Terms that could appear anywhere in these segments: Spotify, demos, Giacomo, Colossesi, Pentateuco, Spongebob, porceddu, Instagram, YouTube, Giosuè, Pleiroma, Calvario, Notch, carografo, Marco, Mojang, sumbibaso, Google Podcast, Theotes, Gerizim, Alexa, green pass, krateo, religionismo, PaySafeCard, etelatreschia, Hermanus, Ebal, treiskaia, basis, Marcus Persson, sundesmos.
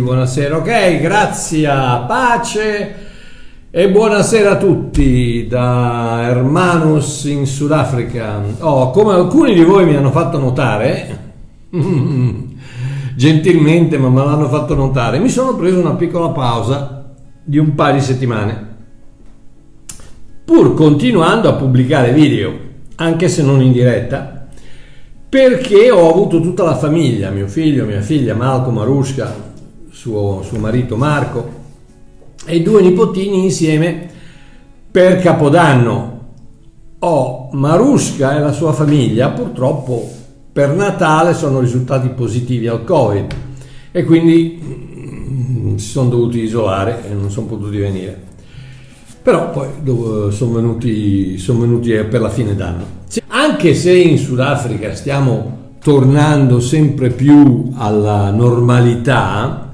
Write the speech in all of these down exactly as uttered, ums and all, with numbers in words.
Buonasera, ok, grazie, pace e buonasera a tutti da Hermanus in Sudafrica. Oh, come alcuni di voi mi hanno fatto notare, gentilmente, ma me l'hanno fatto notare, mi sono preso una piccola pausa di un paio di settimane, pur continuando a pubblicare video, anche se non in diretta, perché ho avuto tutta la famiglia, mio figlio, mia figlia, Malcolm, Maruska, Suo, suo marito Marco e due nipotini insieme per Capodanno. Oh, Maruska e la sua famiglia purtroppo per Natale sono risultati positivi al Covid e quindi si sono dovuti isolare e non sono potuti venire, però poi sono venuti, sono venuti per la fine d'anno. Anche se in Sudafrica stiamo tornando sempre più alla normalità,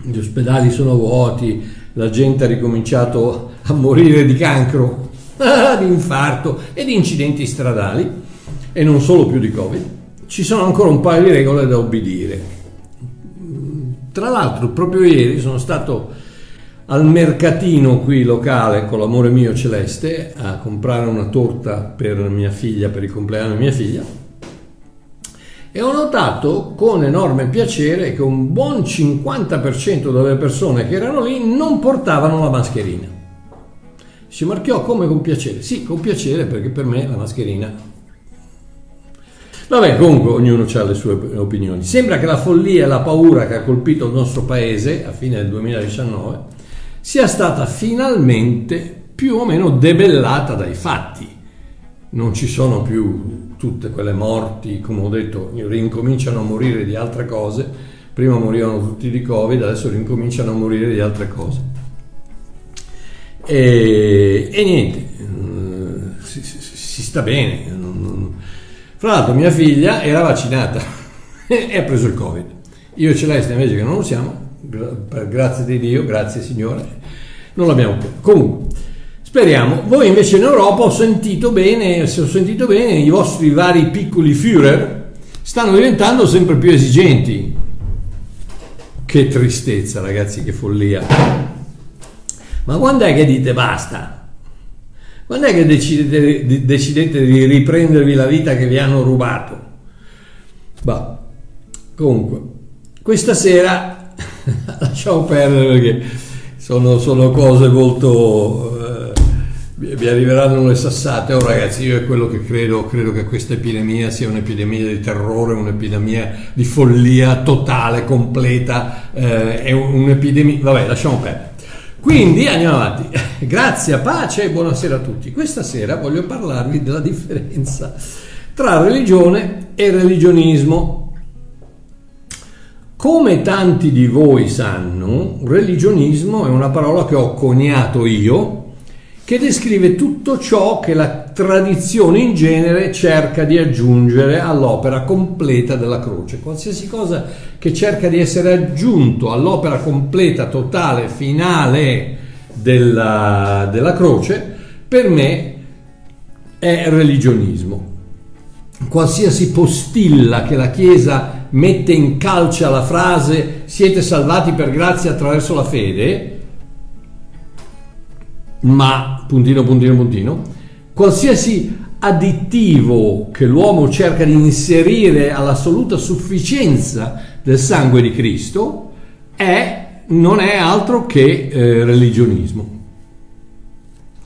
gli ospedali sono vuoti, la gente ha ricominciato a morire di cancro, di infarto e di incidenti stradali e non solo più di Covid, ci sono ancora un paio di regole da obbedire. Tra l'altro proprio ieri sono stato al mercatino qui locale con l'amore mio celeste a comprare una torta per mia figlia, per il compleanno di mia figlia, e ho notato con enorme piacere che un buon cinquanta per cento delle persone che erano lì non portavano la mascherina. Si marchiò come con piacere. Sì, con piacere, perché per me la mascherina... Vabbè, comunque ognuno ha le sue opinioni. Sembra che la follia e la paura che ha colpito il nostro paese a fine del duemiladiciannove sia stata finalmente più o meno debellata dai fatti. Non ci sono più... tutte quelle morti, come ho detto, rincominciano a morire di altre cose. Prima morivano tutti di Covid, adesso rincominciano a morire di altre cose. E, e niente, si, si, si sta bene. Fra l'altro mia figlia era vaccinata e ha preso il Covid. Io e Celeste invece, che non lo siamo, grazie di Dio, grazie Signore, non l'abbiamo più. Comunque, speriamo. Voi invece in Europa, ho sentito bene, se ho sentito bene, i vostri vari piccoli Führer stanno diventando sempre più esigenti. Che tristezza, ragazzi, che follia. Ma quando è che dite basta? Quando è che decidete, de- decidete di riprendervi la vita che vi hanno rubato? Bah, comunque, questa sera lasciamo perdere perché sono, sono cose molto... vi arriveranno le sassate. Oh ragazzi, io è quello che credo, credo che questa epidemia sia un'epidemia di terrore, un'epidemia di follia totale, completa, eh, è un'epidemia, vabbè, lasciamo perdere. Quindi andiamo avanti. Grazie, pace e buonasera a tutti. Questa sera voglio parlarvi della differenza tra religione e religionismo. Come tanti di voi sanno, religionismo è una parola che ho coniato io, che descrive tutto ciò che la tradizione in genere cerca di aggiungere all'opera completa della croce. Qualsiasi cosa che cerca di essere aggiunto all'opera completa, totale, finale della, della croce, per me è religionismo. Qualsiasi postilla che la Chiesa mette in calce alla frase «siete salvati per grazia attraverso la fede», ma, puntino, puntino, puntino, qualsiasi additivo che l'uomo cerca di inserire all'assoluta sufficienza del sangue di Cristo è, non è altro che eh, religionismo.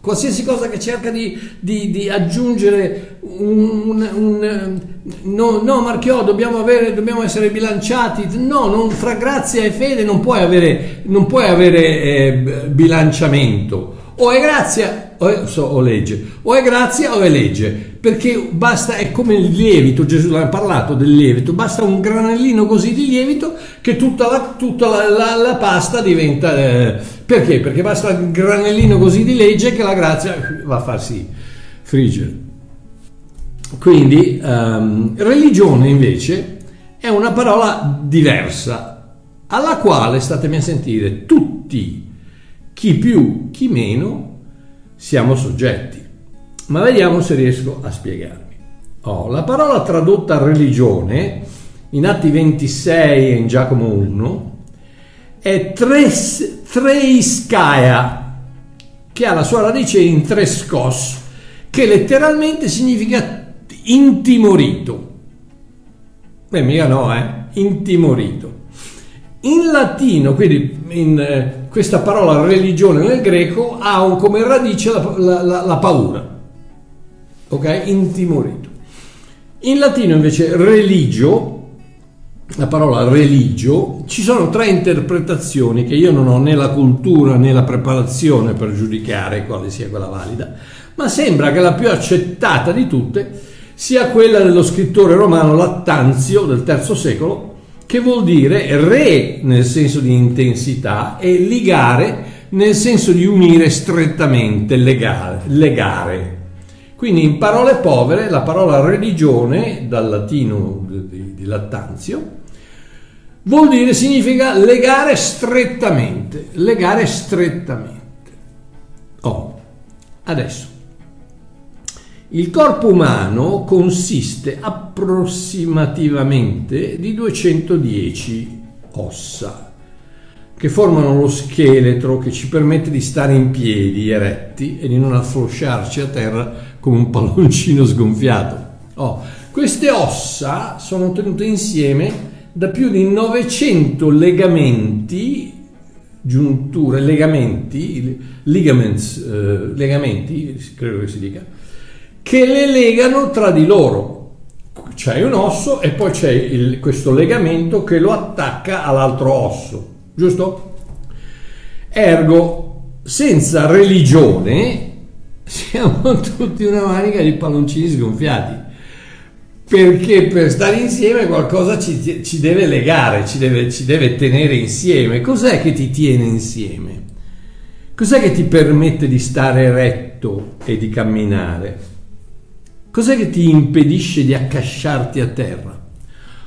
Qualsiasi cosa che cerca di, di, di aggiungere un... un no, no Marchiò, dobbiamo, avere, dobbiamo essere bilanciati. No, non, fra grazia e fede non puoi avere, non puoi avere eh, bilanciamento. O è grazia o, è, so, o legge, o è grazia o è legge, perché basta, è come il lievito, Gesù ha parlato del lievito, basta un granellino così di lievito che tutta la, tutta la, la, la pasta diventa, eh, perché? Perché basta un granellino così di legge che la grazia va a farsi friggere. Quindi ehm, religione invece è una parola diversa, alla quale, statemi a sentire, tutti, chi più, chi meno, siamo soggetti. Ma vediamo se riesco a spiegarmi. Oh, la parola tradotta religione, in Atti ventisei e in Giacomo uno, è tres, treiskaia, che ha la sua radice in treskos, che letteralmente significa intimorito. Beh, mica no, eh? Intimorito. In latino, quindi in, eh, questa parola religione nel greco ha un, come radice la, la, la, la paura. Ok? Intimorito. In latino invece religio, la parola religio, ci sono tre interpretazioni che io non ho né la cultura né la preparazione per giudicare quale sia quella valida, ma sembra che la più accettata di tutte sia quella dello scrittore romano Lattanzio del terzo secolo, che vuol dire re nel senso di intensità e ligare nel senso di unire strettamente, legare, legare. Quindi in parole povere la parola religione, dal latino di, di Lattanzio, vuol dire, significa legare strettamente, legare strettamente. Oh, adesso. Il corpo umano consiste approssimativamente di duecentodieci ossa, che formano lo scheletro che ci permette di stare in piedi eretti e di non afflosciarci a terra come un palloncino sgonfiato. Oh, queste ossa sono tenute insieme da più di novecento legamenti, giunture, legamenti, ligaments, eh, legamenti, credo che si dica, che le legano tra di loro. C'è un osso e poi c'è il, questo legamento che lo attacca all'altro osso, giusto? Ergo, senza religione siamo tutti una manica di palloncini sgonfiati, perché per stare insieme qualcosa ci, ci deve legare, ci deve, ci deve tenere insieme. Cos'è che ti tiene insieme? Cos'è che ti permette di stare retto e di camminare? Cos'è che ti impedisce di accasciarti a terra?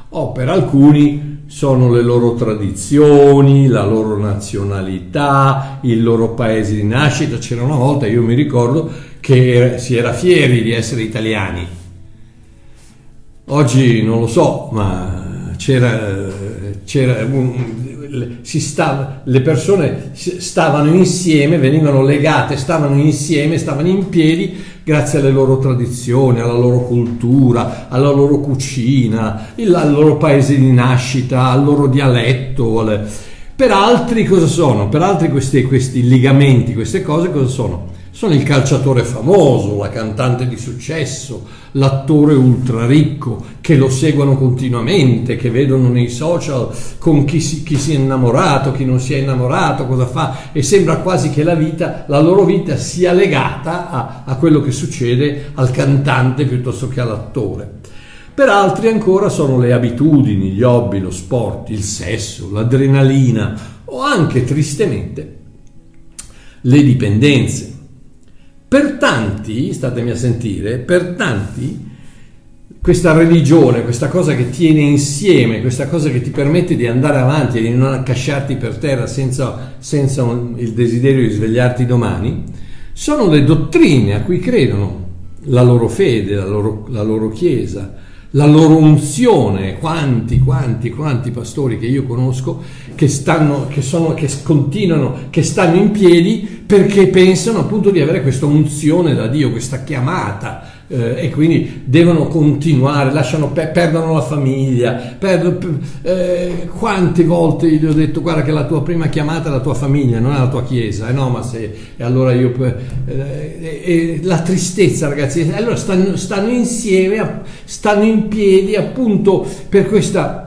O, per alcuni sono le loro tradizioni, la loro nazionalità, il loro paese di nascita. C'era una volta, io mi ricordo, che si era fieri di essere italiani. Oggi non lo so, ma c'era, c'era un, si stava, le persone stavano insieme, venivano legate, stavano insieme, stavano in piedi grazie alle loro tradizioni, alla loro cultura, alla loro cucina, al loro paese di nascita, al loro dialetto. Alle... Per altri cosa sono? Per altri questi, questi ligamenti, queste cose cosa sono? Sono il calciatore famoso, la cantante di successo, l'attore ultra ricco, che lo seguono continuamente, che vedono nei social con chi si, chi si è innamorato, chi non si è innamorato, cosa fa, e sembra quasi che la vita, la loro vita sia legata a, a quello che succede al cantante piuttosto che all'attore. Per altri ancora sono le abitudini, gli hobby, lo sport, il sesso, l'adrenalina o anche, tristemente, le dipendenze. Per tanti, statemi a sentire, per tanti questa religione, questa cosa che tiene insieme, questa cosa che ti permette di andare avanti e di non accasciarti per terra senza, senza un, il desiderio di svegliarti domani, sono le dottrine a cui credono, la loro fede, la loro, la loro chiesa, la loro unzione. Quanti, quanti, quanti pastori che io conosco che stanno, che sono, che continuano, che stanno in piedi perché pensano appunto di avere questa unzione da Dio, questa chiamata, eh, e quindi devono continuare, lasciano, per, perdono la famiglia, perdono, per, eh, quante volte gli ho detto guarda che la tua prima chiamata è la tua famiglia, non è la tua chiesa, eh no ma se, e allora io, eh, eh, eh, la tristezza ragazzi, allora stanno, stanno insieme, stanno in piedi appunto per questa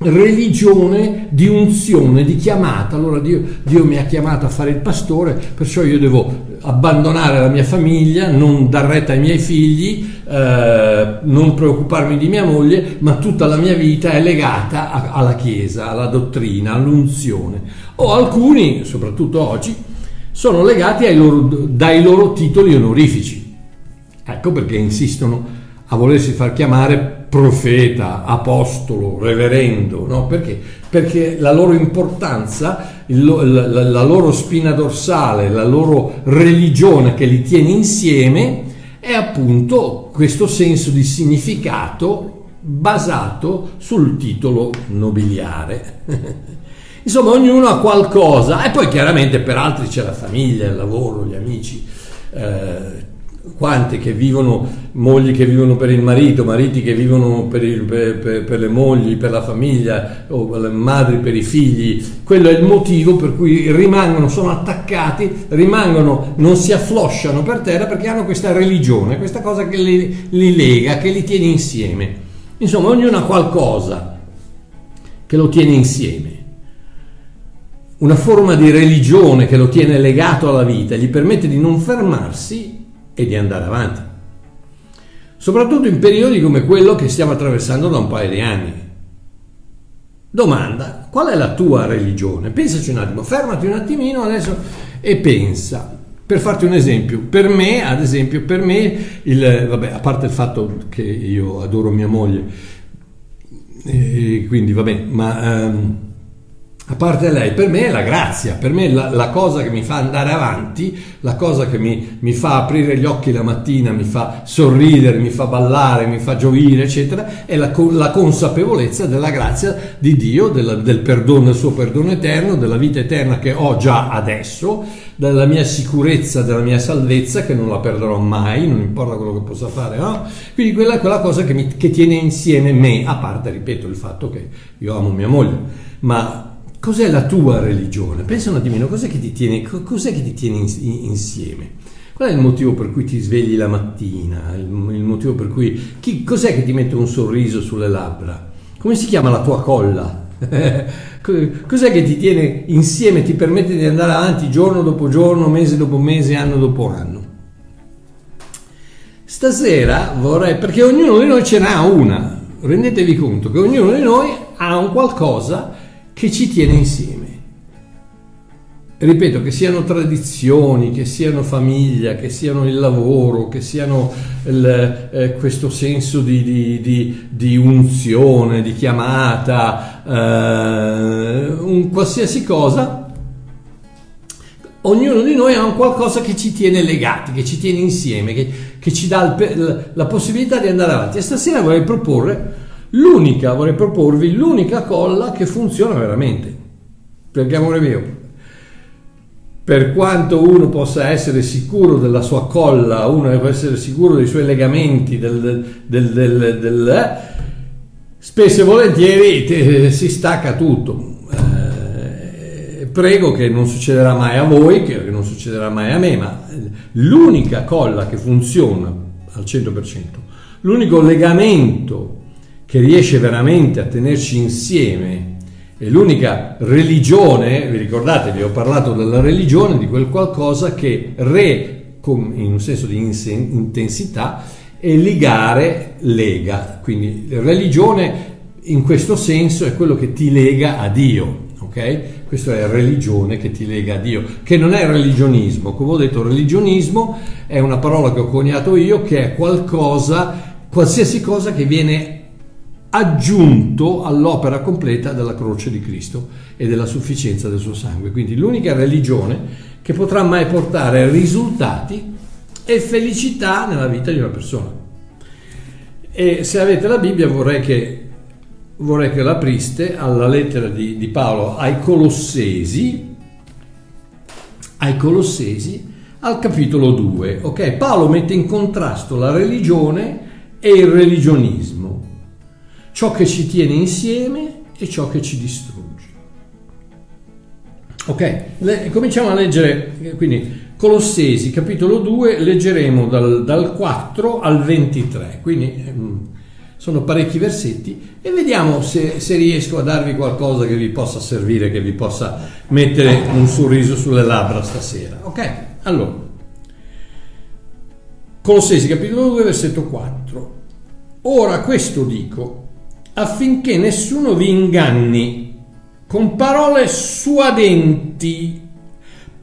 religione di unzione, di chiamata. Allora Dio, Dio mi ha chiamato a fare il pastore, perciò io devo abbandonare la mia famiglia, non dar retta ai miei figli, eh, non preoccuparmi di mia moglie, ma tutta la mia vita è legata a, alla Chiesa, alla dottrina, all'unzione. O alcuni, soprattutto oggi, sono legati ai loro, dai loro titoli onorifici. Ecco perché insistono a volersi far chiamare profeta, apostolo, reverendo, no? Perché? Perché la loro importanza, il, la, la loro spina dorsale, la loro religione che li tiene insieme è appunto questo senso di significato basato sul titolo nobiliare. Insomma, ognuno ha qualcosa, e poi chiaramente per altri c'è la famiglia, il lavoro, gli amici, eh, quanti che vivono, mogli che vivono per il marito, mariti che vivono per, il, per, per le mogli, per la famiglia, o le madri per i figli. Quello è il motivo per cui rimangono, sono attaccati, rimangono, non si afflosciano per terra, perché hanno questa religione, questa cosa che li, li lega, che li tiene insieme. Insomma, ognuno ha qualcosa che lo tiene insieme. Una forma di religione che lo tiene legato alla vita, gli permette di non fermarsi e di andare avanti, soprattutto in periodi come quello che stiamo attraversando da un paio di anni. Domanda: qual è la tua religione? Pensaci un attimo, fermati un attimino adesso e pensa. Per farti un esempio, per me, ad esempio, per me, il, vabbè, a parte il fatto che io adoro mia moglie, e quindi va bene, ma um, a parte lei, per me è la grazia, per me la, la cosa che mi fa andare avanti, la cosa che mi, mi fa aprire gli occhi la mattina, mi fa sorridere, mi fa ballare, mi fa gioire, eccetera, è la, la consapevolezza della grazia di Dio, della, del perdono, del suo perdono eterno, della vita eterna che ho già adesso, della mia sicurezza, della mia salvezza, che non la perderò mai, non importa quello che possa fare, no? Quindi quella è quella cosa che, mi, che tiene insieme me, a parte, ripeto, il fatto che io amo mia moglie, ma... Cos'è la tua religione? Pensa un attimino, cos'è che ti tiene, cos'è che ti tiene insieme? Qual è il motivo per cui ti svegli la mattina? Il, il motivo per cui... Chi, cos'è che ti mette un sorriso sulle labbra? Come si chiama la tua colla? Cos'è che ti tiene insieme, ti permette di andare avanti giorno dopo giorno, mese dopo mese, anno dopo anno? Stasera vorrei... Perché ognuno di noi ce n'ha una. Rendetevi conto che ognuno di noi ha un qualcosa che ci tiene insieme. Ripeto, che siano tradizioni, che siano famiglia, che siano il lavoro, che siano il, eh, questo senso di, di, di, di unzione, di chiamata, eh, un qualsiasi cosa, ognuno di noi ha un qualcosa che ci tiene legati, che ci tiene insieme, che, che ci dà il, la possibilità di andare avanti. E stasera vorrei proporre L'unica, vorrei proporvi l'unica colla che funziona veramente, perché, amore mio, per quanto uno possa essere sicuro della sua colla, uno deve essere sicuro dei suoi legamenti, del, del, del, del, del eh, spesso e volentieri te, si stacca tutto. Eh, prego che non succederà mai a voi, che non succederà mai a me, ma l'unica colla che funziona al cento per cento, l'unico legamento che riesce veramente a tenerci insieme, è l'unica religione. Vi ricordate, vi ho parlato della religione, di quel qualcosa che re, in un senso di intensità, e ligare lega. Quindi religione in questo senso è quello che ti lega a Dio, ok? Questa è religione che ti lega a Dio, che non è religionismo. Come ho detto, religionismo è una parola che ho coniato io, che è qualcosa, qualsiasi cosa che viene aggiunto all'opera completa della croce di Cristo e della sufficienza del suo sangue. Quindi l'unica religione che potrà mai portare risultati e felicità nella vita di una persona. E se avete la Bibbia vorrei che vorrei che l'apriste alla lettera di, di Paolo ai Colossesi ai Colossesi al capitolo due, ok? Paolo mette in contrasto la religione e il religionismo, ciò che ci tiene insieme e ciò che ci distrugge. Ok, le, cominciamo a leggere, quindi Colossesi capitolo due, leggeremo dal, dal quattro al ventitré, quindi sono parecchi versetti, e vediamo se, se riesco a darvi qualcosa che vi possa servire, che vi possa mettere un sorriso sulle labbra stasera. Ok? Allora, Colossesi capitolo due, versetto quattro. Ora questo dico, affinché nessuno vi inganni con parole suadenti,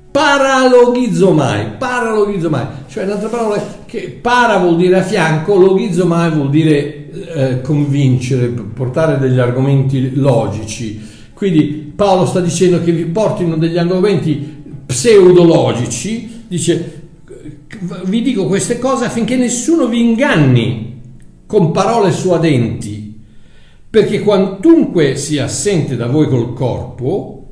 paraloghizomai, paraloghizomai, cioè un'altra parola che para vuol dire a fianco, loghizomai vuol dire eh, convincere, portare degli argomenti logici. Quindi Paolo sta dicendo che vi portino degli argomenti pseudologici, dice vi dico queste cose affinché nessuno vi inganni con parole suadenti, perché quantunque sia assente da voi col corpo,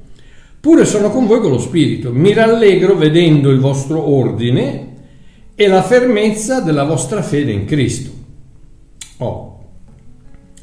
pure sono con voi con lo spirito. Mi rallegro vedendo il vostro ordine e la fermezza della vostra fede in Cristo. Oh.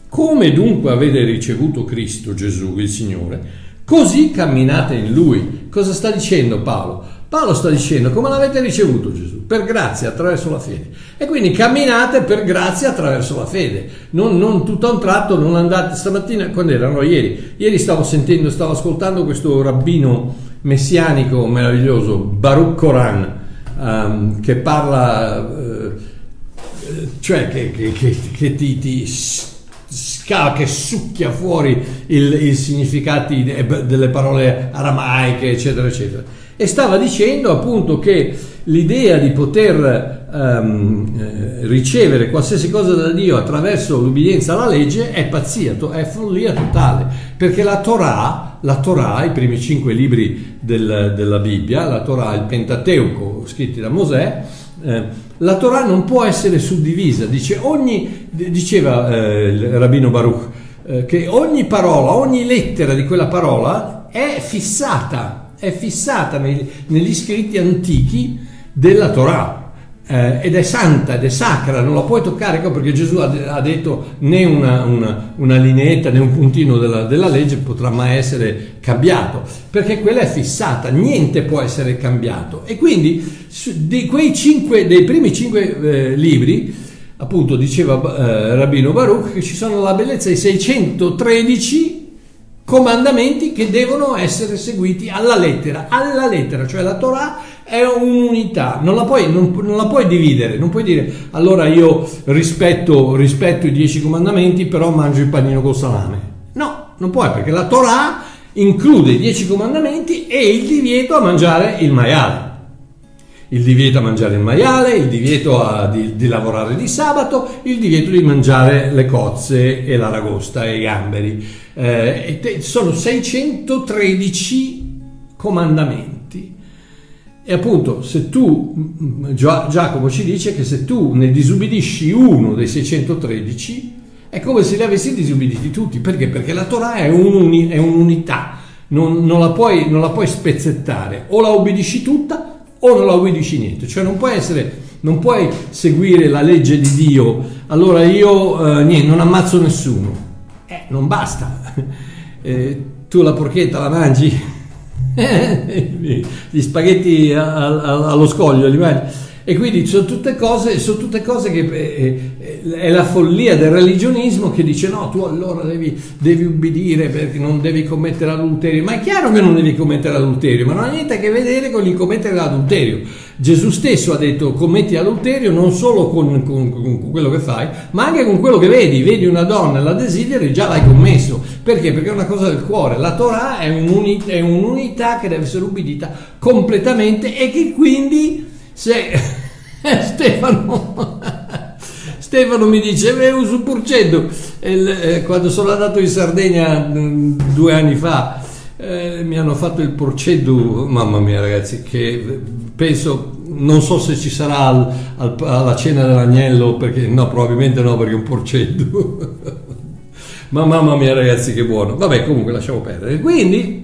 Come dunque avete ricevuto Cristo Gesù, il Signore, così camminate in Lui. Cosa sta dicendo Paolo? Paolo sta dicendo come l'avete ricevuto Gesù, per grazia attraverso la fede. E quindi camminate per grazia attraverso la fede. Non, non tutto a un tratto, non andate stamattina, quando era? No, ieri. Ieri stavo sentendo, stavo ascoltando questo rabbino messianico meraviglioso, Baruch Koran, um, che parla, uh, cioè che, che, che, che ti... ti scava, che succhia fuori il, i significati delle parole aramaiche, eccetera, eccetera. E stava dicendo appunto che l'idea di poter um, ricevere qualsiasi cosa da Dio attraverso l'ubbidienza alla legge è pazzia, è follia totale, perché la Torah, la Torah, i primi cinque libri del, della Bibbia, la Torah, il Pentateuco, scritti da Mosè, eh, la Torah non può essere suddivisa. Dice ogni, diceva eh, il rabbino Baruch, eh, che ogni parola, ogni lettera di quella parola è fissata, è fissata nei, negli scritti antichi della Torah, eh, ed è santa, ed è sacra, non la puoi toccare, perché Gesù ha, ha detto né una, una, una lineetta né un puntino della, della legge potrà mai essere cambiato, perché quella è fissata, niente può essere cambiato. E quindi di quei cinque, dei primi cinque eh, libri, appunto diceva eh, rabbino Baruch, che ci sono la bellezza di seicentotredici comandamenti che devono essere seguiti alla lettera, alla lettera, cioè la Torah è un'unità, non la puoi, non, non la puoi dividere, non puoi dire allora io rispetto, rispetto i dieci comandamenti, però mangio il panino col salame. No, non puoi, perché la Torah include i dieci comandamenti e il divieto a mangiare il maiale. Il divieto a mangiare il maiale, il divieto a, di, di lavorare di sabato, il divieto di mangiare le cozze e l'aragosta e i gamberi. Eh, e te, sono seicentotredici comandamenti. E appunto, se tu, Giacomo ci dice che se tu ne disubbidisci uno dei seicentotredici, è come se li avessi disubbiditi tutti. Perché? Perché la Torah è, un, è un'unità, non, non, la puoi, non la puoi spezzettare. O la obbedisci tutta, o non la obbedisci niente, cioè non puoi essere, non puoi seguire la legge di Dio. Allora io eh, niente, non ammazzo nessuno, eh, non basta. Eh, tu la porchetta la mangi, gli spaghetti a, a, allo scoglio li mangi, e quindi sono tutte cose, sono tutte cose che eh, è la follia del religionismo, che dice no, tu allora devi, devi ubbidire perché non devi commettere adulterio. Ma è chiaro che non devi commettere adulterio, ma non ha niente a che vedere con il commettere l'adulterio. Gesù stesso ha detto commetti adulterio non solo con, con, con quello che fai, ma anche con quello che vedi. Vedi una donna, la desideri, già l'hai commesso. Perché? Perché è una cosa del cuore. La Torah è, un'unità, è un'unità che deve essere ubbidita completamente, e che quindi se Stefano Stefano mi dice beh, uso un porceddu, quando sono andato in Sardegna due anni fa eh, mi hanno fatto il porceddu, mamma mia ragazzi, che penso, non so se ci sarà al, al, alla cena dell'agnello, perché no, probabilmente no, perché è un porceddu ma mamma mia ragazzi che buono. Vabbè, comunque lasciamo perdere. Quindi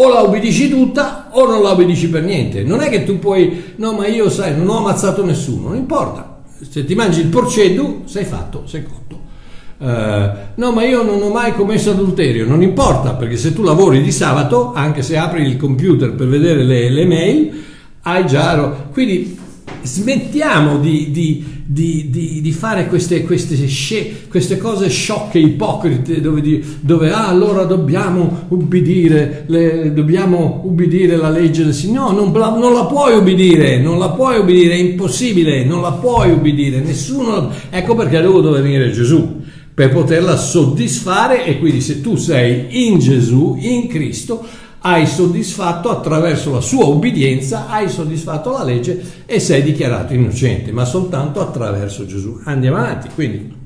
o la obbedisci tutta o non la obbedisci per niente. Non è che tu puoi, no ma io sai non ho ammazzato nessuno, non importa, se ti mangi il porceddu sei fatto, sei cotto. Uh, no ma io non ho mai commesso adulterio, non importa, perché se tu lavori di sabato, anche se apri il computer per vedere le, le mail, hai già. Quindi smettiamo di, di, di, di, di fare queste, queste, sce, queste cose sciocche, ipocrite, dove, di, dove ah, allora dobbiamo ubbidire, le, dobbiamo ubbidire la legge del Signore. No, non, non la puoi ubbidire, non la puoi ubbidire, è impossibile, non la puoi ubbidire, nessuno. Ecco perché è dovuto venire Gesù, per poterla soddisfare. E quindi se tu sei in Gesù, in Cristo, hai soddisfatto, attraverso la sua obbedienza, hai soddisfatto la legge e sei dichiarato innocente, ma soltanto attraverso Gesù. Andiamo avanti, quindi.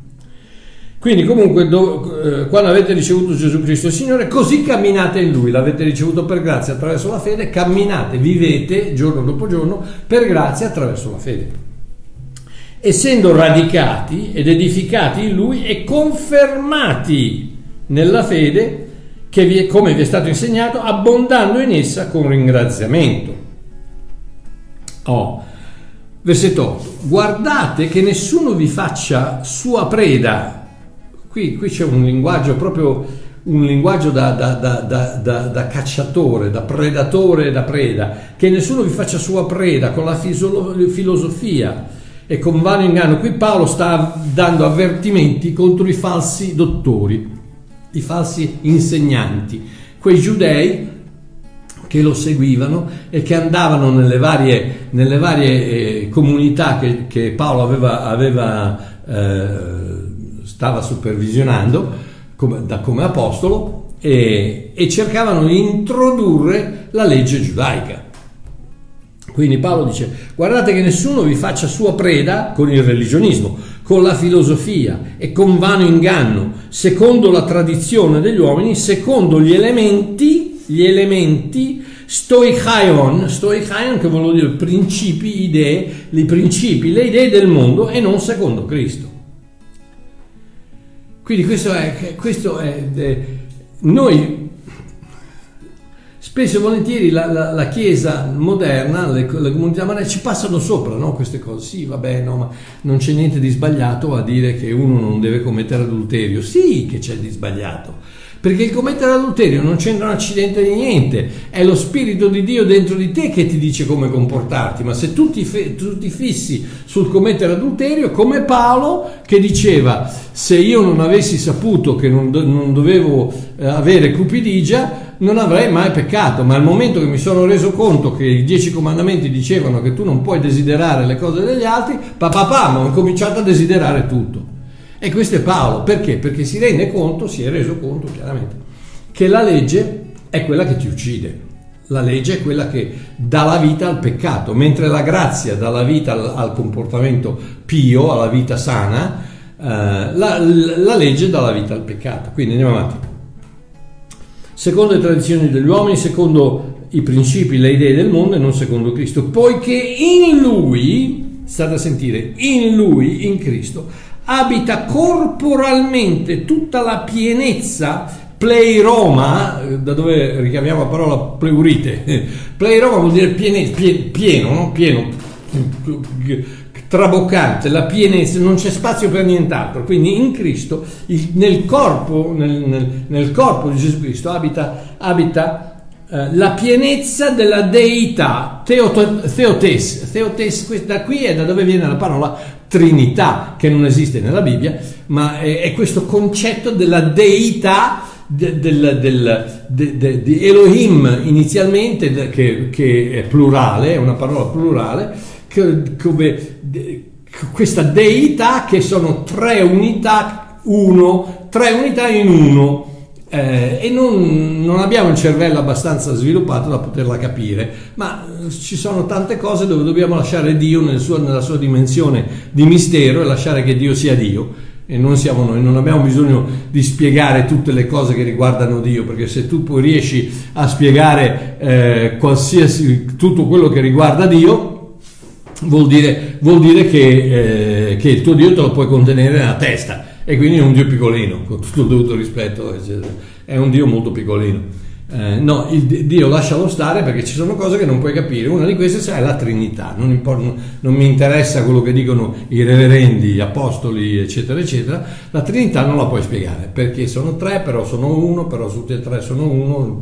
Quindi comunque, do, eh, quando avete ricevuto Gesù Cristo Signore, così camminate in Lui, l'avete ricevuto per grazia attraverso la fede, camminate, vivete giorno dopo giorno per grazia attraverso la fede, essendo radicati ed edificati in Lui e confermati nella fede, che vi è, come vi è stato insegnato, abbondando in essa con ringraziamento. Oh, versetto otto. Guardate che nessuno vi faccia sua preda. Qui, qui c'è un linguaggio proprio, un linguaggio da, da, da, da, da, da cacciatore, da predatore, da preda. Che nessuno vi faccia sua preda con la fisolo, filosofia e con vano inganno. Qui Paolo sta dando avvertimenti contro i falsi dottori, i falsi insegnanti, quei giudei che lo seguivano e che andavano nelle varie, nelle varie eh, comunità che, che Paolo aveva, aveva eh, stava supervisionando come, da, come apostolo, e, e cercavano di introdurre la legge giudaica. Quindi Paolo dice: guardate che nessuno vi faccia sua preda con il religionismo, con la filosofia e con vano inganno, secondo la tradizione degli uomini, secondo gli elementi, gli elementi stoichion, stoichion che vuol dire principi, idee, i principi, le idee del mondo, e non secondo Cristo. Quindi questo è, questo è noi spesso e volentieri la, la, la Chiesa moderna, le, le comunità moderne ci passano sopra, no? Queste cose. Sì, vabbè, no, ma non c'è niente di sbagliato a dire che uno non deve commettere adulterio. Sì che c'è di sbagliato, perché il commettere adulterio non c'entra un accidente di niente, è lo Spirito di Dio dentro di te che ti dice come comportarti. Ma se tu ti, fe, tu ti fissi sul commettere adulterio, come Paolo che diceva: se io non avessi saputo che non, non dovevo eh, avere cupidigia, non avrei mai peccato, ma al momento che mi sono reso conto che i dieci comandamenti dicevano che tu non puoi desiderare le cose degli altri, papà, papà, ho cominciato a desiderare tutto. E questo è Paolo. Perché? Perché si rende conto, si è reso conto chiaramente, che la legge è quella che ti uccide. La legge è quella che dà la vita al peccato, mentre la grazia dà la vita al, al comportamento pio, alla vita sana. eh, la, la legge dà la vita al peccato. Quindi andiamo avanti. Secondo le tradizioni degli uomini, secondo i principi, le idee del mondo, e non secondo Cristo, poiché in Lui, state a sentire, in Lui, in Cristo, abita corporalmente tutta la pienezza, Pleiroma, da dove richiamiamo la parola pleurite. Pleiroma vuol dire piene, pie, pieno, no? Pieno, traboccante, la pienezza, non c'è spazio per nient'altro. Quindi in Cristo, il, nel corpo nel, nel, nel corpo di Gesù Cristo abita, abita eh, la pienezza della deità, Theotes. Theotes, da qui è da dove viene la parola Trinità, che non esiste nella Bibbia, ma è, è questo concetto della deità, Del, del, del, de, de, di Elohim inizialmente, che, che è plurale, è una parola plurale, che, come de, questa deità che sono tre unità, uno, tre unità in uno, eh, e non, non abbiamo il cervello abbastanza sviluppato da poterla capire, ma ci sono tante cose dove dobbiamo lasciare Dio nel suo, nella sua dimensione di mistero e lasciare che Dio sia Dio. E non siamo noi, non abbiamo bisogno di spiegare tutte le cose che riguardano Dio, perché se tu poi riesci a spiegare eh, qualsiasi, tutto quello che riguarda Dio, vuol dire, vuol dire che, eh, che il tuo Dio te lo puoi contenere nella testa, e quindi è un Dio piccolino, con tutto il dovuto rispetto, eccetera. È un Dio molto piccolino. Eh, no, il Dio lascialo stare, perché ci sono cose che non puoi capire. Una di queste sarà la Trinità. Non, impor- non mi interessa quello che dicono i reverendi, gli apostoli, eccetera, eccetera. La Trinità non la puoi spiegare, perché sono tre, però sono uno, però tutti e tre sono uno.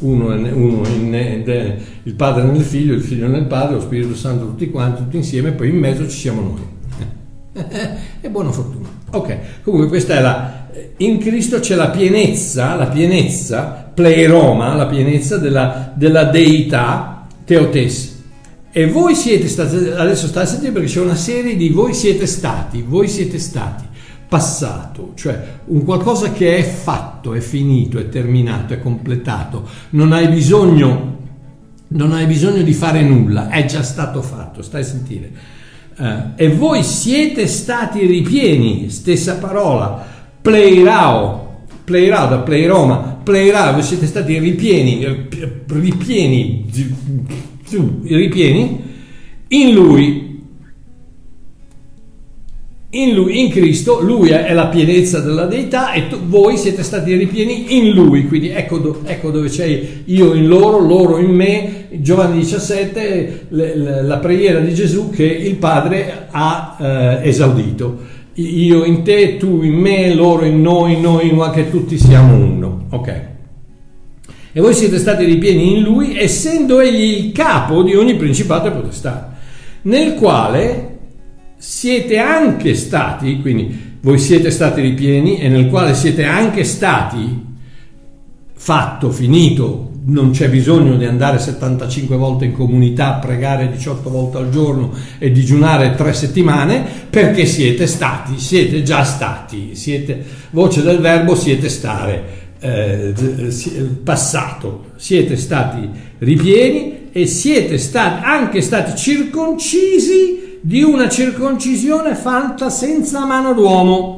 Uno, è, uno è, è, il Padre nel Figlio, il Figlio nel Padre, lo Spirito Santo, tutti quanti, tutti insieme. Poi in mezzo ci siamo noi. E buona fortuna. Ok, comunque questa è la. In Cristo c'è la pienezza, la pienezza, Pleiroma, la pienezza della, della deità, Theotes. E voi siete stati, adesso state sentendo, perché c'è una serie di voi siete stati, voi siete stati, passato, cioè un qualcosa che è fatto, è finito, è terminato, è completato, non hai bisogno, non hai bisogno di fare nulla, è già stato fatto, stai a sentire. Eh, e voi siete stati ripieni, stessa parola, Pleirao, pleirao da Pleiroma, pleirao, voi siete stati ripieni, ripieni, ripieni in Lui. In Lui, in Cristo, Lui è la pienezza della Deità, e tu, voi siete stati ripieni in Lui. Quindi ecco, do, ecco dove c'è io in loro, loro in me. Giovanni diciassette, le, le, la preghiera di Gesù che il Padre ha eh, esaudito. Io in te, tu in me, loro in noi, noi ma che tutti siamo uno, ok? E voi siete stati ripieni in Lui, essendo Egli il capo di ogni principato e potestà, nel quale siete anche stati, quindi voi siete stati ripieni e nel quale siete anche stati, fatto, finito. Non c'è bisogno di andare settantacinque volte in comunità, pregare diciotto volte al giorno e digiunare tre settimane, perché siete stati, siete già stati, siete, voce del verbo siete stare, eh, passato, siete stati ripieni e siete stati anche stati circoncisi di una circoncisione fatta senza mano d'uomo.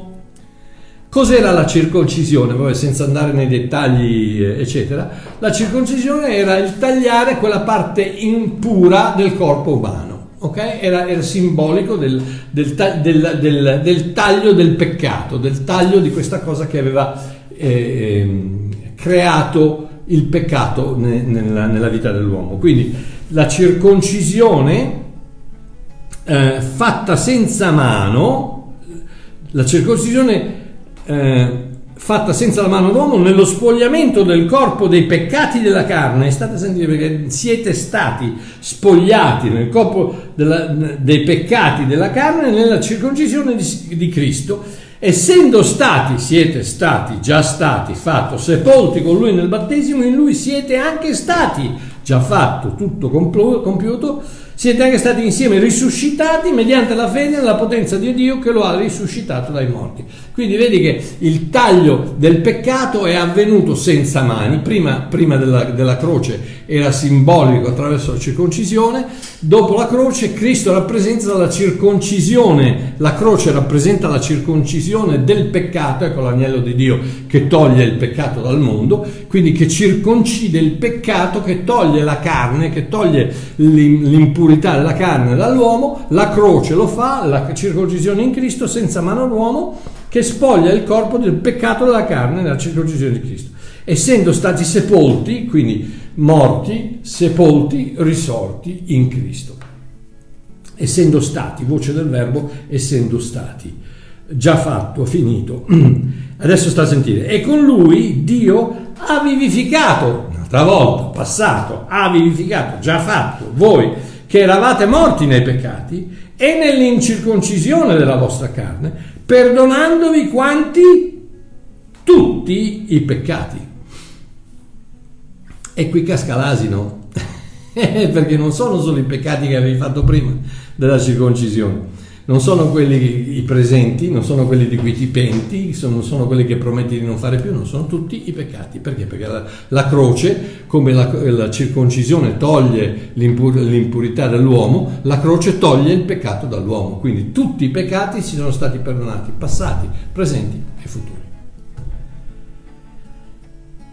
Cos'era la circoncisione? Vabbè, senza andare nei dettagli, eccetera. La circoncisione era il tagliare quella parte impura del corpo umano, ok? Era, era simbolico del, del, del, del, del taglio del peccato, del taglio di questa cosa che aveva eh, creato il peccato ne, nella, nella vita dell'uomo. Quindi la circoncisione eh, fatta senza mano, la circoncisione Eh, fatta senza la mano d'uomo nello spogliamento del corpo dei peccati della carne. State a sentire, perché siete stati spogliati nel corpo della, dei peccati della carne nella circoncisione di, di Cristo, essendo stati, siete stati, già stati, fatto, sepolti con Lui nel battesimo, in Lui siete anche stati, già fatto, tutto compiuto, siete anche stati insieme risuscitati mediante la fede nella potenza di Dio che lo ha risuscitato dai morti. Quindi vedi che il taglio del peccato è avvenuto senza mani, prima, prima della, della croce era simbolico attraverso la circoncisione, dopo la croce Cristo rappresenta la circoncisione, la croce rappresenta la circoncisione del peccato, ecco l'agnello di Dio che toglie il peccato dal mondo, quindi che circoncide il peccato, che toglie la carne, che toglie l'impurità della carne dall'uomo, la croce lo fa, la circoncisione in Cristo senza mano d'uomo, che spoglia il corpo del peccato della carne nella circoncisione di Cristo, essendo stati sepolti, quindi morti, sepolti, risorti in Cristo, essendo stati, voce del verbo, essendo stati, già fatto, finito. Adesso sta a sentire, e con Lui Dio ha vivificato, un'altra volta, passato, ha vivificato, già fatto, voi che eravate morti nei peccati e nell'incirconcisione della vostra carne, perdonandovi quanti? Tutti i peccati. E qui casca l'asino, perché non sono solo i peccati che avevi fatto prima della circoncisione, non sono quelli i presenti, non sono quelli di cui ti penti, non sono quelli che prometti di non fare più, non sono tutti i peccati. Perché? Perché la, la croce, come la, la circoncisione toglie l'impur, l'impurità dall'uomo, la croce toglie il peccato dall'uomo, quindi tutti i peccati ci sono stati perdonati, passati, presenti e futuri.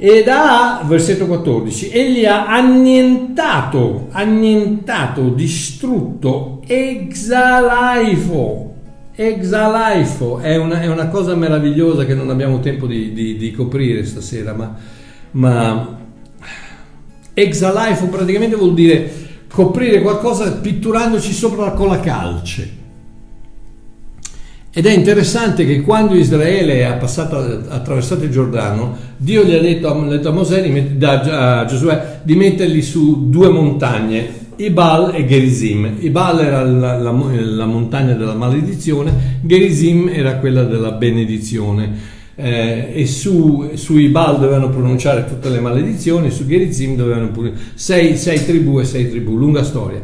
Ed ha, versetto quattordici, egli ha annientato, annientato, distrutto, exalaifo, exalaifo, è una, è una cosa meravigliosa che non abbiamo tempo di, di, di coprire stasera, ma, ma Exalaifo praticamente vuol dire coprire qualcosa pitturandoci sopra con la calce. Ed è interessante che quando Israele ha passato, attraversato il Giordano, Dio gli ha detto, ha detto a Mosè, a Giosuè, di metterli su due montagne, Ebal e Gerizim. Ebal era la, la, la montagna della maledizione, Gerizim era quella della benedizione. Eh, e su, su Ebal dovevano pronunciare tutte le maledizioni, su Gerizim dovevano pronunciare sei, sei tribù e sei tribù, lunga storia.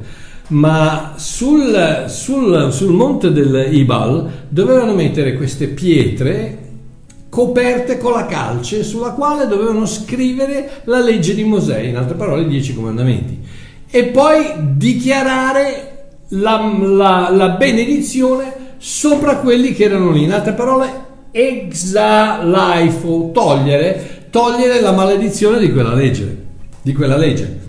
Ma sul, sul, sul monte dell'Ebal dovevano mettere queste pietre coperte con la calce sulla quale dovevano scrivere la legge di Mosè, in altre parole i dieci comandamenti, e poi dichiarare la, la, la benedizione sopra quelli che erano lì, in altre parole exalaifo, togliere, togliere la maledizione di quella legge, di quella legge.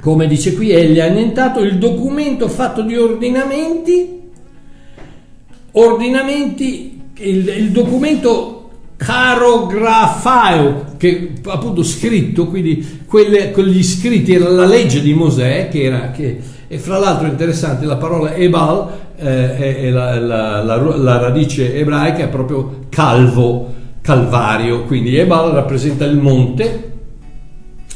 Come dice qui, egli ha annientato il documento fatto di ordinamenti, ordinamenti, il, il documento carografo, che appunto scritto, quindi quelle, quegli scritti, era la legge di Mosè, che era che, e fra l'altro è interessante la parola Ebal. Eh, eh, la, la, la, la radice ebraica è proprio calvo, Calvario, quindi Ebal rappresenta il monte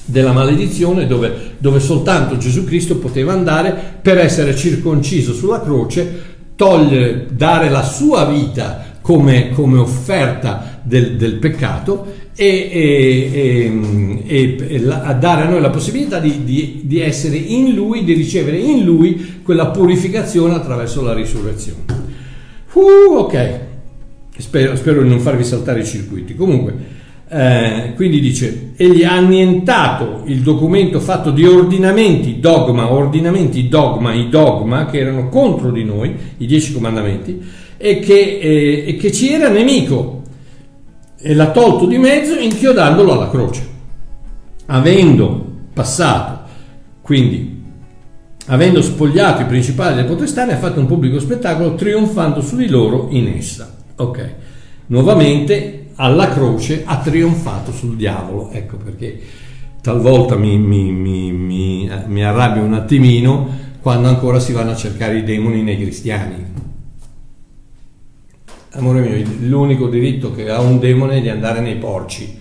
della maledizione dove, dove soltanto Gesù Cristo poteva andare per essere circonciso sulla croce, togliere, dare la sua vita come, come offerta del, del peccato e, e, e, e, e la, a dare a noi la possibilità di, di, di essere in lui, di ricevere in lui quella purificazione attraverso la risurrezione. Uh, ok, spero, spero di non farvi saltare i circuiti. Comunque, eh, quindi dice, egli ha annientato il documento fatto di ordinamenti, dogma, ordinamenti, dogma, i dogma che erano contro di noi, i dieci comandamenti, e che, eh, e che ci era nemico, e l'ha tolto di mezzo inchiodandolo alla croce, avendo passato, quindi avendo spogliato i principali delle potestà, ne ha fatto un pubblico spettacolo, trionfando su di loro in essa. Ok, nuovamente alla croce ha trionfato sul diavolo. Ecco perché talvolta mi, mi, mi, mi, mi arrabbio un attimino quando ancora si vanno a cercare i demoni nei cristiani. Amore mio, l'unico diritto che ha un demone è di andare nei porci,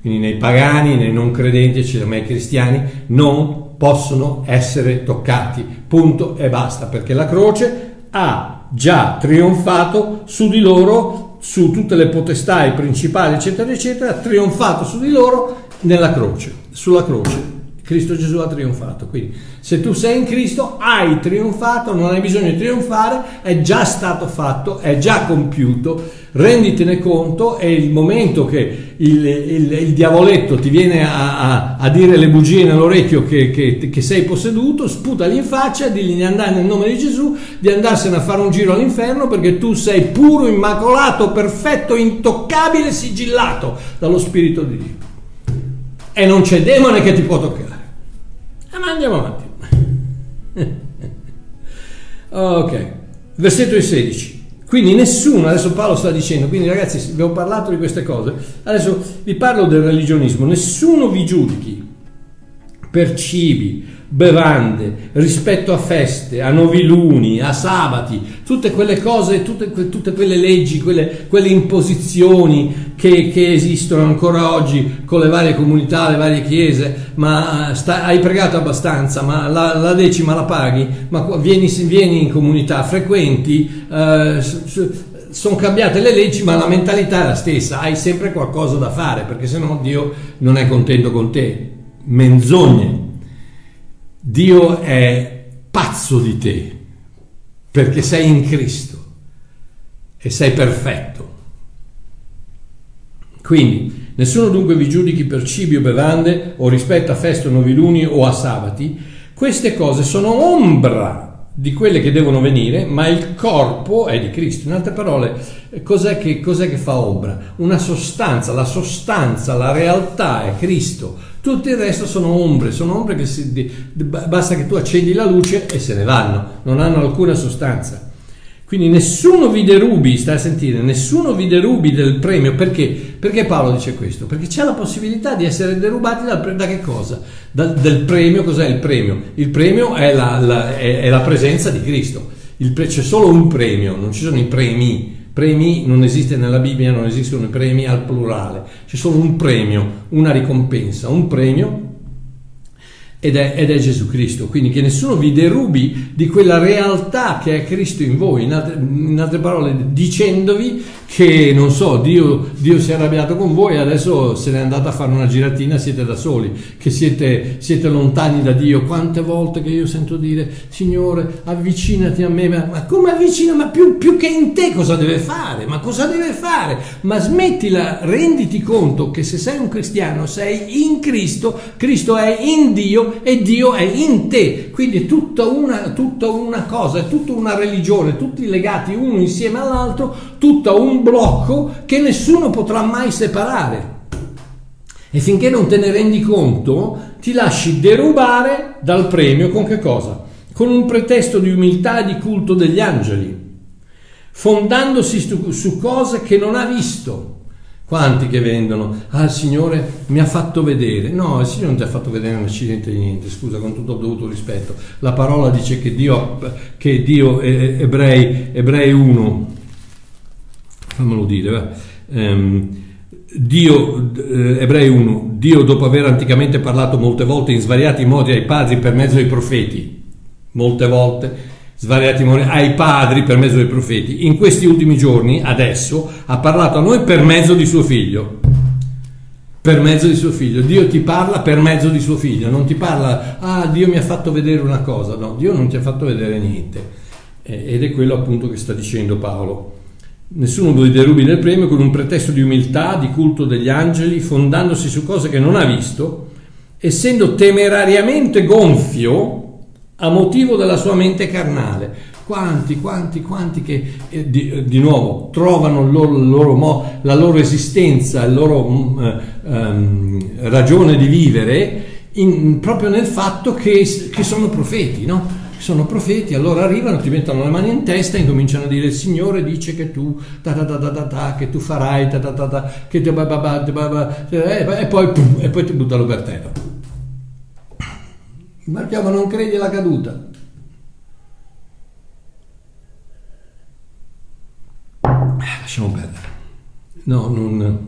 quindi nei pagani, nei non credenti, cioè i cristiani non possono essere toccati, punto e basta, perché la croce ha già trionfato su di loro, su tutte le potestà, i principali eccetera eccetera, ha trionfato su di loro nella croce, sulla croce Cristo Gesù ha trionfato. Quindi se tu sei in Cristo hai trionfato, non hai bisogno di trionfare, è già stato fatto, è già compiuto, renditene conto. E il momento che il, il, il diavoletto ti viene a, a, a dire le bugie nell'orecchio che, che, che sei posseduto, sputagli in faccia, digli di andare nel nome di Gesù, di andarsene a fare un giro all'inferno, perché tu sei puro, immacolato, perfetto, intoccabile, sigillato dallo Spirito di Dio e non c'è demone che ti può toccare. Ma andiamo avanti. Ok, versetto sedici. Quindi nessuno, adesso Paolo sta dicendo, quindi ragazzi vi ho parlato di queste cose, adesso vi parlo del religionismo. Nessuno vi giudichi per cibi, bevande, rispetto a feste, a noviluni, a sabati, tutte quelle cose, tutte, tutte quelle leggi, quelle, quelle imposizioni che, che esistono ancora oggi con le varie comunità, le varie chiese. Ma sta, hai pregato abbastanza, ma la, la decima la paghi, ma vieni, vieni in comunità, frequenti, eh, sono cambiate le leggi ma la mentalità è la stessa, hai sempre qualcosa da fare perché sennò Dio non è contento con te. Menzogne. Dio è pazzo di te perché sei in Cristo e sei perfetto. Quindi nessuno dunque vi giudichi per cibi o bevande o rispetto a feste o noviluni o a sabati. Queste cose sono ombra di quelle che devono venire, ma il corpo è di Cristo. In altre parole, cos'è che, cos'è che fa ombra? Una sostanza, la sostanza, la realtà è Cristo. Tutto il resto sono ombre, sono ombre che si, di, basta che tu accendi la luce e se ne vanno, non hanno alcuna sostanza. Quindi nessuno vi derubi, stai a sentire, nessuno vi derubi del premio. Perché? Perché Paolo dice questo? Perché c'è la possibilità di essere derubati dal, da che cosa? Dal, del premio. Cos'è il premio? Il premio è la, la, è, è la presenza di Cristo. Il pre, c'è solo un premio, non ci sono i premi. Premi non esiste nella Bibbia, non esistono i premi al plurale. C'è solo un premio, una ricompensa, un premio. Ed è, ed è Gesù Cristo, quindi che nessuno vi derubi di quella realtà che è Cristo in voi, in altre, in altre parole dicendovi che, non so, Dio, Dio si è arrabbiato con voi e adesso se n'è andata a fare una giratina, siete da soli, che siete, siete lontani da Dio. Quante volte che io sento dire: Signore, avvicinati a me, ma come avvicina? Ma più, più che in te cosa deve fare? Ma cosa deve fare? Ma smettila, renditi conto che se sei un cristiano sei in Cristo, Cristo è in Dio e Dio è in te. Quindi è tutta una, tutta una cosa, è tutta una religione, tutti legati uno insieme all'altro, tutta un blocco che nessuno potrà mai separare. E finché non te ne rendi conto, ti lasci derubare dal premio con che cosa? Con un pretesto di umiltà e di culto degli angeli, fondandosi su, su cose che non ha visto. Quanti che vendono? Ah, il Signore mi ha fatto vedere. No, il Signore non ti ha fatto vedere un accidente di niente, scusa, con tutto il dovuto rispetto. La parola dice che Dio, che Dio eh, ebrei, ebrei uno, fammelo dire, ehm, Dio, eh, ebrei uno, Dio dopo aver anticamente parlato molte volte in svariati modi ai padri per mezzo dei profeti, molte volte... svariati ai padri per mezzo dei profeti, in questi ultimi giorni, adesso, ha parlato a noi per mezzo di suo figlio. Per mezzo di suo figlio. Dio ti parla per mezzo di suo figlio, non ti parla, ah, Dio mi ha fatto vedere una cosa. No, Dio non ti ha fatto vedere niente. Ed è quello appunto che sta dicendo Paolo. Nessuno vi derubi del premio con un pretesto di umiltà, di culto degli angeli, fondandosi su cose che non ha visto, essendo temerariamente gonfio a motivo della sua mente carnale. Quanti, quanti, quanti che eh, di, di nuovo trovano il loro, il loro mo, la loro esistenza, la loro mh, ehm, ragione di vivere in, proprio nel fatto che, che sono profeti, no? Sono profeti, allora arrivano, ti mettono le mani in testa e incominciano a dire: il Signore dice che tu ta ta ta ta ta, ta che tu farai ta ta ta ta, che te ba ba ba, te ba ba, e poi pum, e poi ti buttano per terra. Ma non credi alla caduta. Lasciamo perdere. No, non...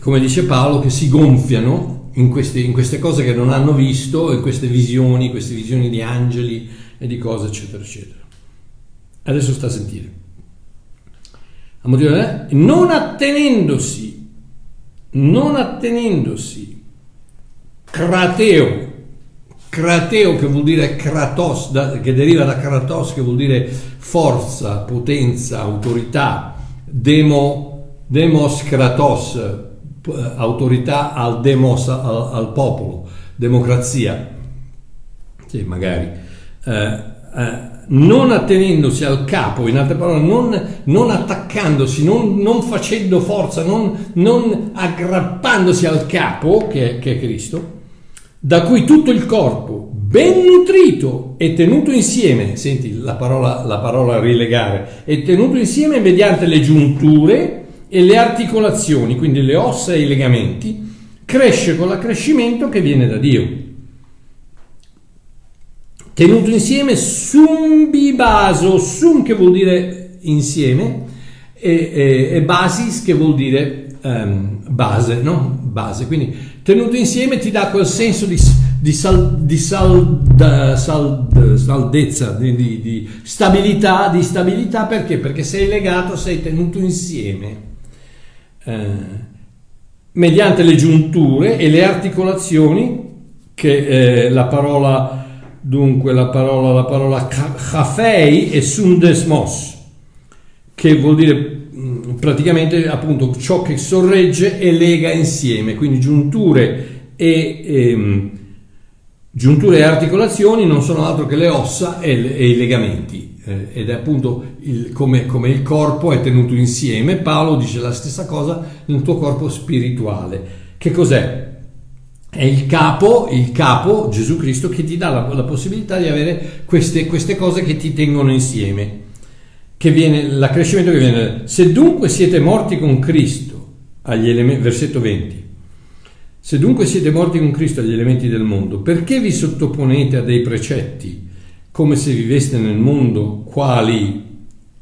Come dice Paolo, che si gonfiano in queste, in queste cose che non hanno visto, in queste visioni, queste visioni di angeli e di cose, eccetera, eccetera. Adesso sta a sentire. A motivo di... Non attenendosi, non attenendosi Krateo, krateo che vuol dire kratos, da, che deriva da kratos, che vuol dire forza, potenza, autorità, demo, demos kratos, autorità al demos, al, al popolo, democrazia, sì, magari, eh, eh, non attenendosi al capo, in altre parole, non, non attaccandosi, non, non facendo forza, non, non aggrappandosi al capo, che è, che è Cristo, da cui tutto il corpo, ben nutrito e tenuto insieme, senti la parola, la parola rilegare, è tenuto insieme mediante le giunture e le articolazioni, quindi le ossa e i legamenti, cresce con l'accrescimento che viene da Dio. Tenuto insieme sumbibaso, sum che vuol dire insieme, e, e, e basis che vuol dire um, base, no? Base, quindi... Tenuto insieme ti dà quel senso di, di, sal, di sal, da, sal, saldezza, di, di, di stabilità, di stabilità perché? Perché sei legato, sei tenuto insieme eh, mediante le giunture e le articolazioni che eh, la parola, dunque la parola, la parola chafei e sundesmos, che vuol dire praticamente appunto ciò che sorregge e lega insieme, quindi giunture e, e giunture e articolazioni non sono altro che le ossa e, le, e i legamenti eh, ed è appunto il, come, come il corpo è tenuto insieme. Paolo dice la stessa cosa nel tuo corpo spirituale. Che cos'è? È il capo, il capo, Gesù Cristo, che ti dà la, la possibilità di avere queste, queste cose che ti tengono insieme, che viene l'accrescimento che viene. Se dunque siete morti con Cristo, agli elementi, versetto venti, se dunque siete morti con Cristo agli elementi del mondo, perché vi sottoponete a dei precetti come se viveste nel mondo, quali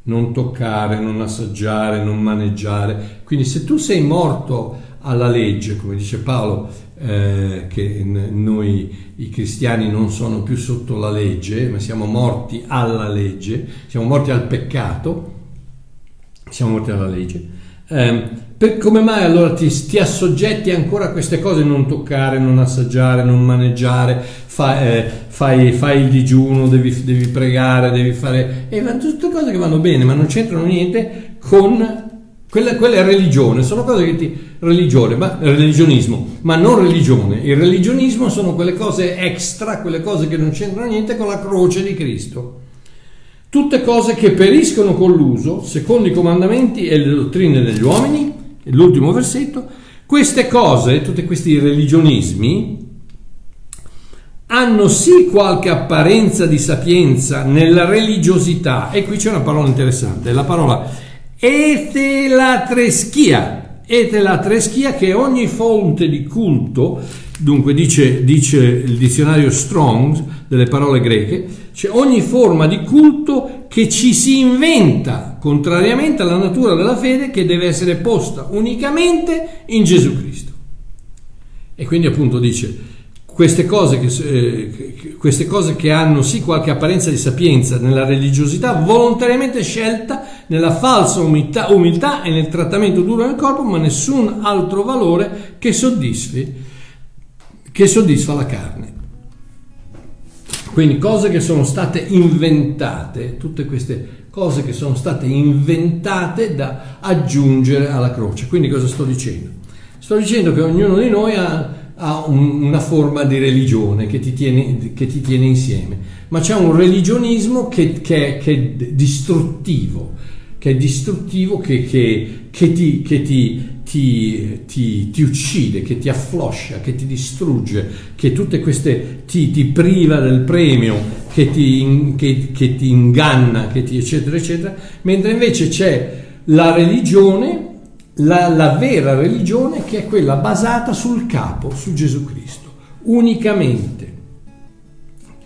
non toccare, non assaggiare, non maneggiare? Quindi se tu sei morto alla legge, come dice Paolo, Eh, che noi i cristiani non sono più sotto la legge, ma siamo morti alla legge, siamo morti al peccato, siamo morti alla legge, eh, per, come mai allora ti, ti assoggetti ancora a queste cose? Non toccare, non assaggiare, non maneggiare, fa, eh, fai, fai il digiuno, devi, devi pregare, devi fare, e eh, tutte cose che vanno bene ma non c'entrano niente con Quella, quella è religione, sono cose che ti... religione, ma religionismo, ma non religione. Il religionismo sono quelle cose extra, quelle cose che non c'entrano niente con la croce di Cristo. Tutte cose che periscono con l'uso, secondo i comandamenti e le dottrine degli uomini, l'ultimo versetto, queste cose, tutti questi religionismi, hanno sì qualche apparenza di sapienza nella religiosità. E qui c'è una parola interessante, la parola... Etelatreschia, etelatreschia che è ogni fonte di culto, dunque dice, dice il dizionario Strong's delle parole greche, c'è ogni forma di culto che ci si inventa contrariamente alla natura della fede che deve essere posta unicamente in Gesù Cristo. E quindi appunto dice queste cose che, eh, queste cose che hanno sì qualche apparenza di sapienza nella religiosità volontariamente scelta, nella falsa umiltà, umiltà e nel trattamento duro del corpo, ma nessun altro valore che soddisfi, che soddisfa la carne. Quindi cose che sono state inventate, tutte queste cose che sono state inventate da aggiungere alla croce. Quindi cosa sto dicendo? Sto dicendo che ognuno di noi ha... ha una forma di religione che ti tiene, che ti tiene insieme, ma c'è un religionismo che, che, che è distruttivo, che è distruttivo, che, che, che, ti, che ti, ti, ti, ti uccide, che ti affloscia, che ti distrugge, che tutte queste ti, ti priva del premio, che ti, che, che ti inganna, che ti eccetera eccetera, mentre invece c'è la religione, La, la vera religione, che è quella basata sul capo, su Gesù Cristo, unicamente,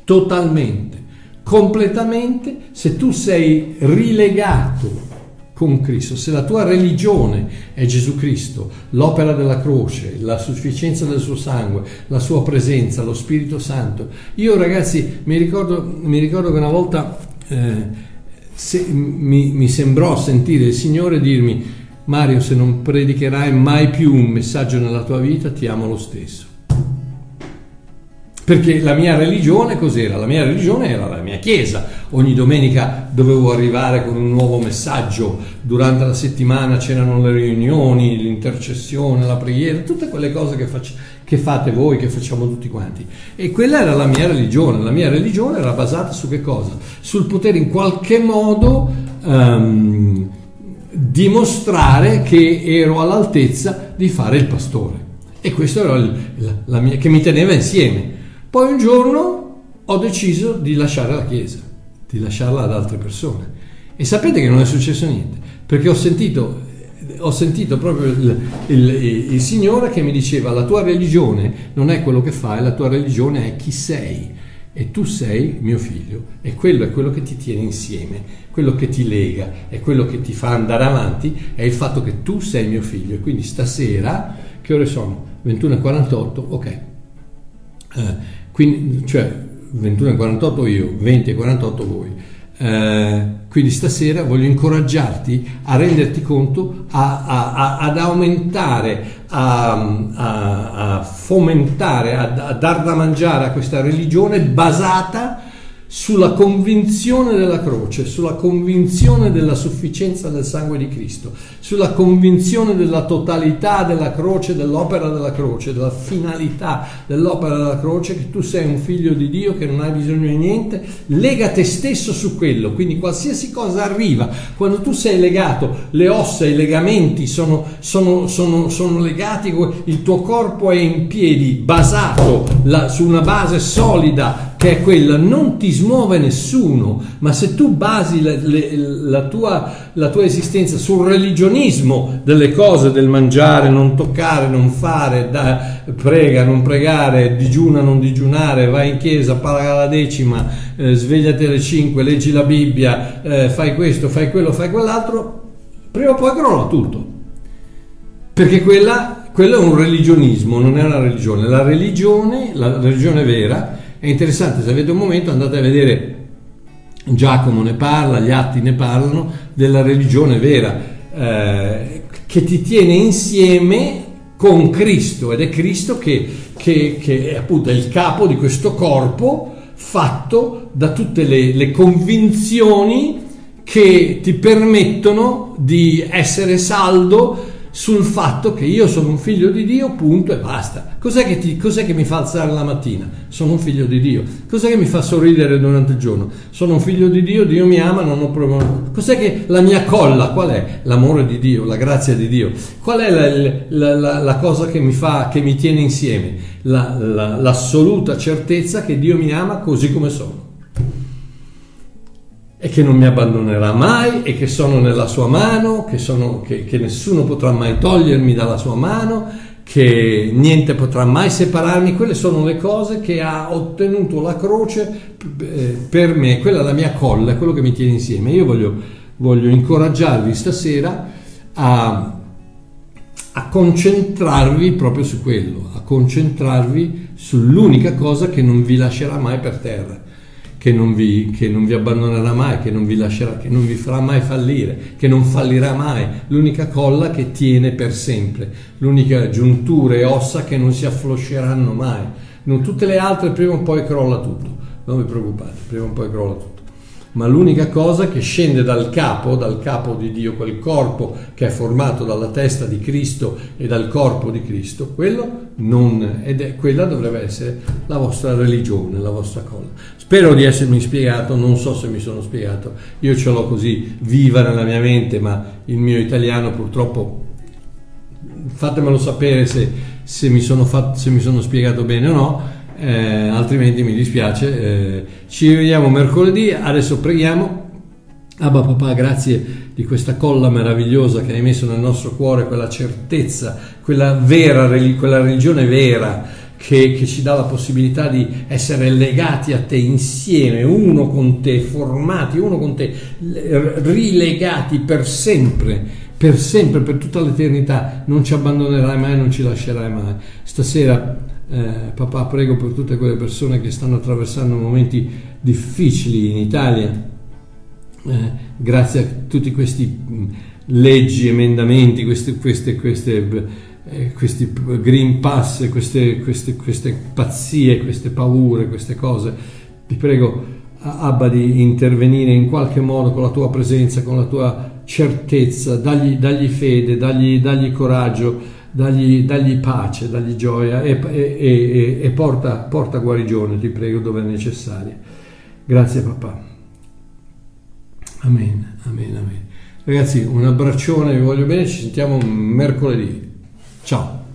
totalmente, completamente. Se tu sei rilegato con Cristo, se la tua religione è Gesù Cristo, l'opera della croce, la sufficienza del suo sangue, la sua presenza, lo Spirito Santo. Io ragazzi mi ricordo, mi ricordo che una volta eh, se, mi, mi sembrò sentire il Signore dirmi: Mario, se non predicherai mai più un messaggio nella tua vita, ti amo lo stesso. Perché la mia religione cos'era? La mia religione era la mia chiesa. Ogni domenica dovevo arrivare con un nuovo messaggio. Durante la settimana c'erano le riunioni, l'intercessione, la priera, tutte quelle cose che, fac- che fate voi, che facciamo tutti quanti. E quella era la mia religione. La mia religione era basata su che cosa? Sul potere in qualche modo... Um, dimostrare che ero all'altezza di fare il pastore, e questo era il, la, la mia, che mi teneva insieme. Poi un giorno ho deciso di lasciare la chiesa, di lasciarla ad altre persone, e sapete che non è successo niente, perché ho sentito ho sentito proprio il, il, il, il Signore che mi diceva: la tua religione non è quello che fai, la tua religione è chi sei, e tu sei mio figlio, e quello è quello che ti tiene insieme, quello che ti lega, è quello che ti fa andare avanti, è il fatto che tu sei mio figlio. E quindi stasera, che ore sono? ventuno e quarantotto, ok, eh, quindi, cioè ventuno e quarantotto io, venti e quarantotto voi, eh, quindi stasera voglio incoraggiarti a renderti conto, a, a, a, ad aumentare, A, a, a fomentare, a, a dar da mangiare a questa religione basata sulla convinzione della croce, sulla convinzione della sufficienza del sangue di Cristo, sulla convinzione della totalità della croce, dell'opera della croce, della finalità dell'opera della croce, che tu sei un figlio di Dio, che non hai bisogno di niente, lega te stesso su quello. Quindi qualsiasi cosa arriva, quando tu sei legato, le ossa, i legamenti sono, sono, sono, sono legati, il tuo corpo è in piedi, basato la, su una base solida che è quella, non ti smuove nessuno. Ma se tu basi le, le, la, tua, la tua esistenza sul religionismo delle cose, del mangiare, non toccare, non fare, da, prega, non pregare, digiuna, non digiunare, vai in chiesa, paga la decima, eh, svegliati alle cinque, leggi la Bibbia, eh, fai questo, fai quello, fai quell'altro, prima o poi crolla tutto, perché quella, quello è un religionismo, non è una religione. La religione, la religione vera, è interessante, se avete un momento andate a vedere, Giacomo ne parla, gli Atti ne parlano, della religione vera, eh, che ti tiene insieme con Cristo, ed è Cristo che, che, che è appunto il capo di questo corpo fatto da tutte le, le convinzioni che ti permettono di essere saldo sul fatto che io sono un figlio di Dio, punto e basta. Cos'è che, ti, cos'è che mi fa alzare la mattina? Sono un figlio di Dio. Cos'è che mi fa sorridere durante il giorno? Sono un figlio di Dio, Dio mi ama, non ho problemi. Cos'è che la mia colla? Qual è? L'amore di Dio, la grazia di Dio. Qual è la, la, la, la cosa che mi fa, che mi tiene insieme? La, la, l'assoluta certezza che Dio mi ama così come sono, e che non mi abbandonerà mai, e che sono nella sua mano, che, sono, che, che nessuno potrà mai togliermi dalla sua mano, che niente potrà mai separarmi. Quelle sono le cose che ha ottenuto la croce per me, quella è la mia colla, è quello che mi tiene insieme. Io voglio, voglio incoraggiarvi stasera a, a concentrarvi proprio su quello, a concentrarvi sull'unica cosa che non vi lascerà mai per terra, che non vi, che non vi abbandonerà mai, che non vi lascerà, che non vi farà mai fallire, che non fallirà mai, l'unica colla che tiene per sempre, l'unica giuntura e ossa che non si afflosceranno mai. Non tutte le altre prima o poi crolla tutto, non vi preoccupate, prima o poi crolla tutto. Ma l'unica cosa che scende dal capo, dal capo di Dio, quel corpo che è formato dalla testa di Cristo e dal corpo di Cristo, quello non, ed è, quella dovrebbe essere la vostra religione, la vostra colla. Spero di essermi spiegato, non so se mi sono spiegato, io ce l'ho così viva nella mia mente, ma il mio italiano purtroppo, fatemelo sapere se, se, mi, sono fatto, se mi sono spiegato bene o no. Eh, altrimenti mi dispiace. Eh, ci vediamo mercoledì. Adesso preghiamo. Abba papà, grazie di questa colla meravigliosa che hai messo nel nostro cuore, quella certezza, quella vera, quella religione vera che, che ci dà la possibilità di essere legati a te, insieme, uno con te, formati uno con te, rilegati per sempre, per sempre, per tutta l'eternità. Non ci abbandonerai mai, non ci lascerai mai. Stasera Eh, papà, prego per tutte quelle persone che stanno attraversando momenti difficili in Italia, eh, grazie a tutti questi mh, leggi, emendamenti, queste, queste, queste, eh, questi green pass, queste, queste, queste pazzie, queste paure, queste cose. Ti prego, Abba, di intervenire in qualche modo con la tua presenza, con la tua certezza, dagli, dagli fede, dagli, dagli coraggio, Dagli, dagli pace, dagli gioia e, e, e, e porta, porta guarigione, ti prego, dove è necessaria. Grazie papà. Amen, amen, amen. Ragazzi, un abbraccione, vi voglio bene, ci sentiamo mercoledì. Ciao.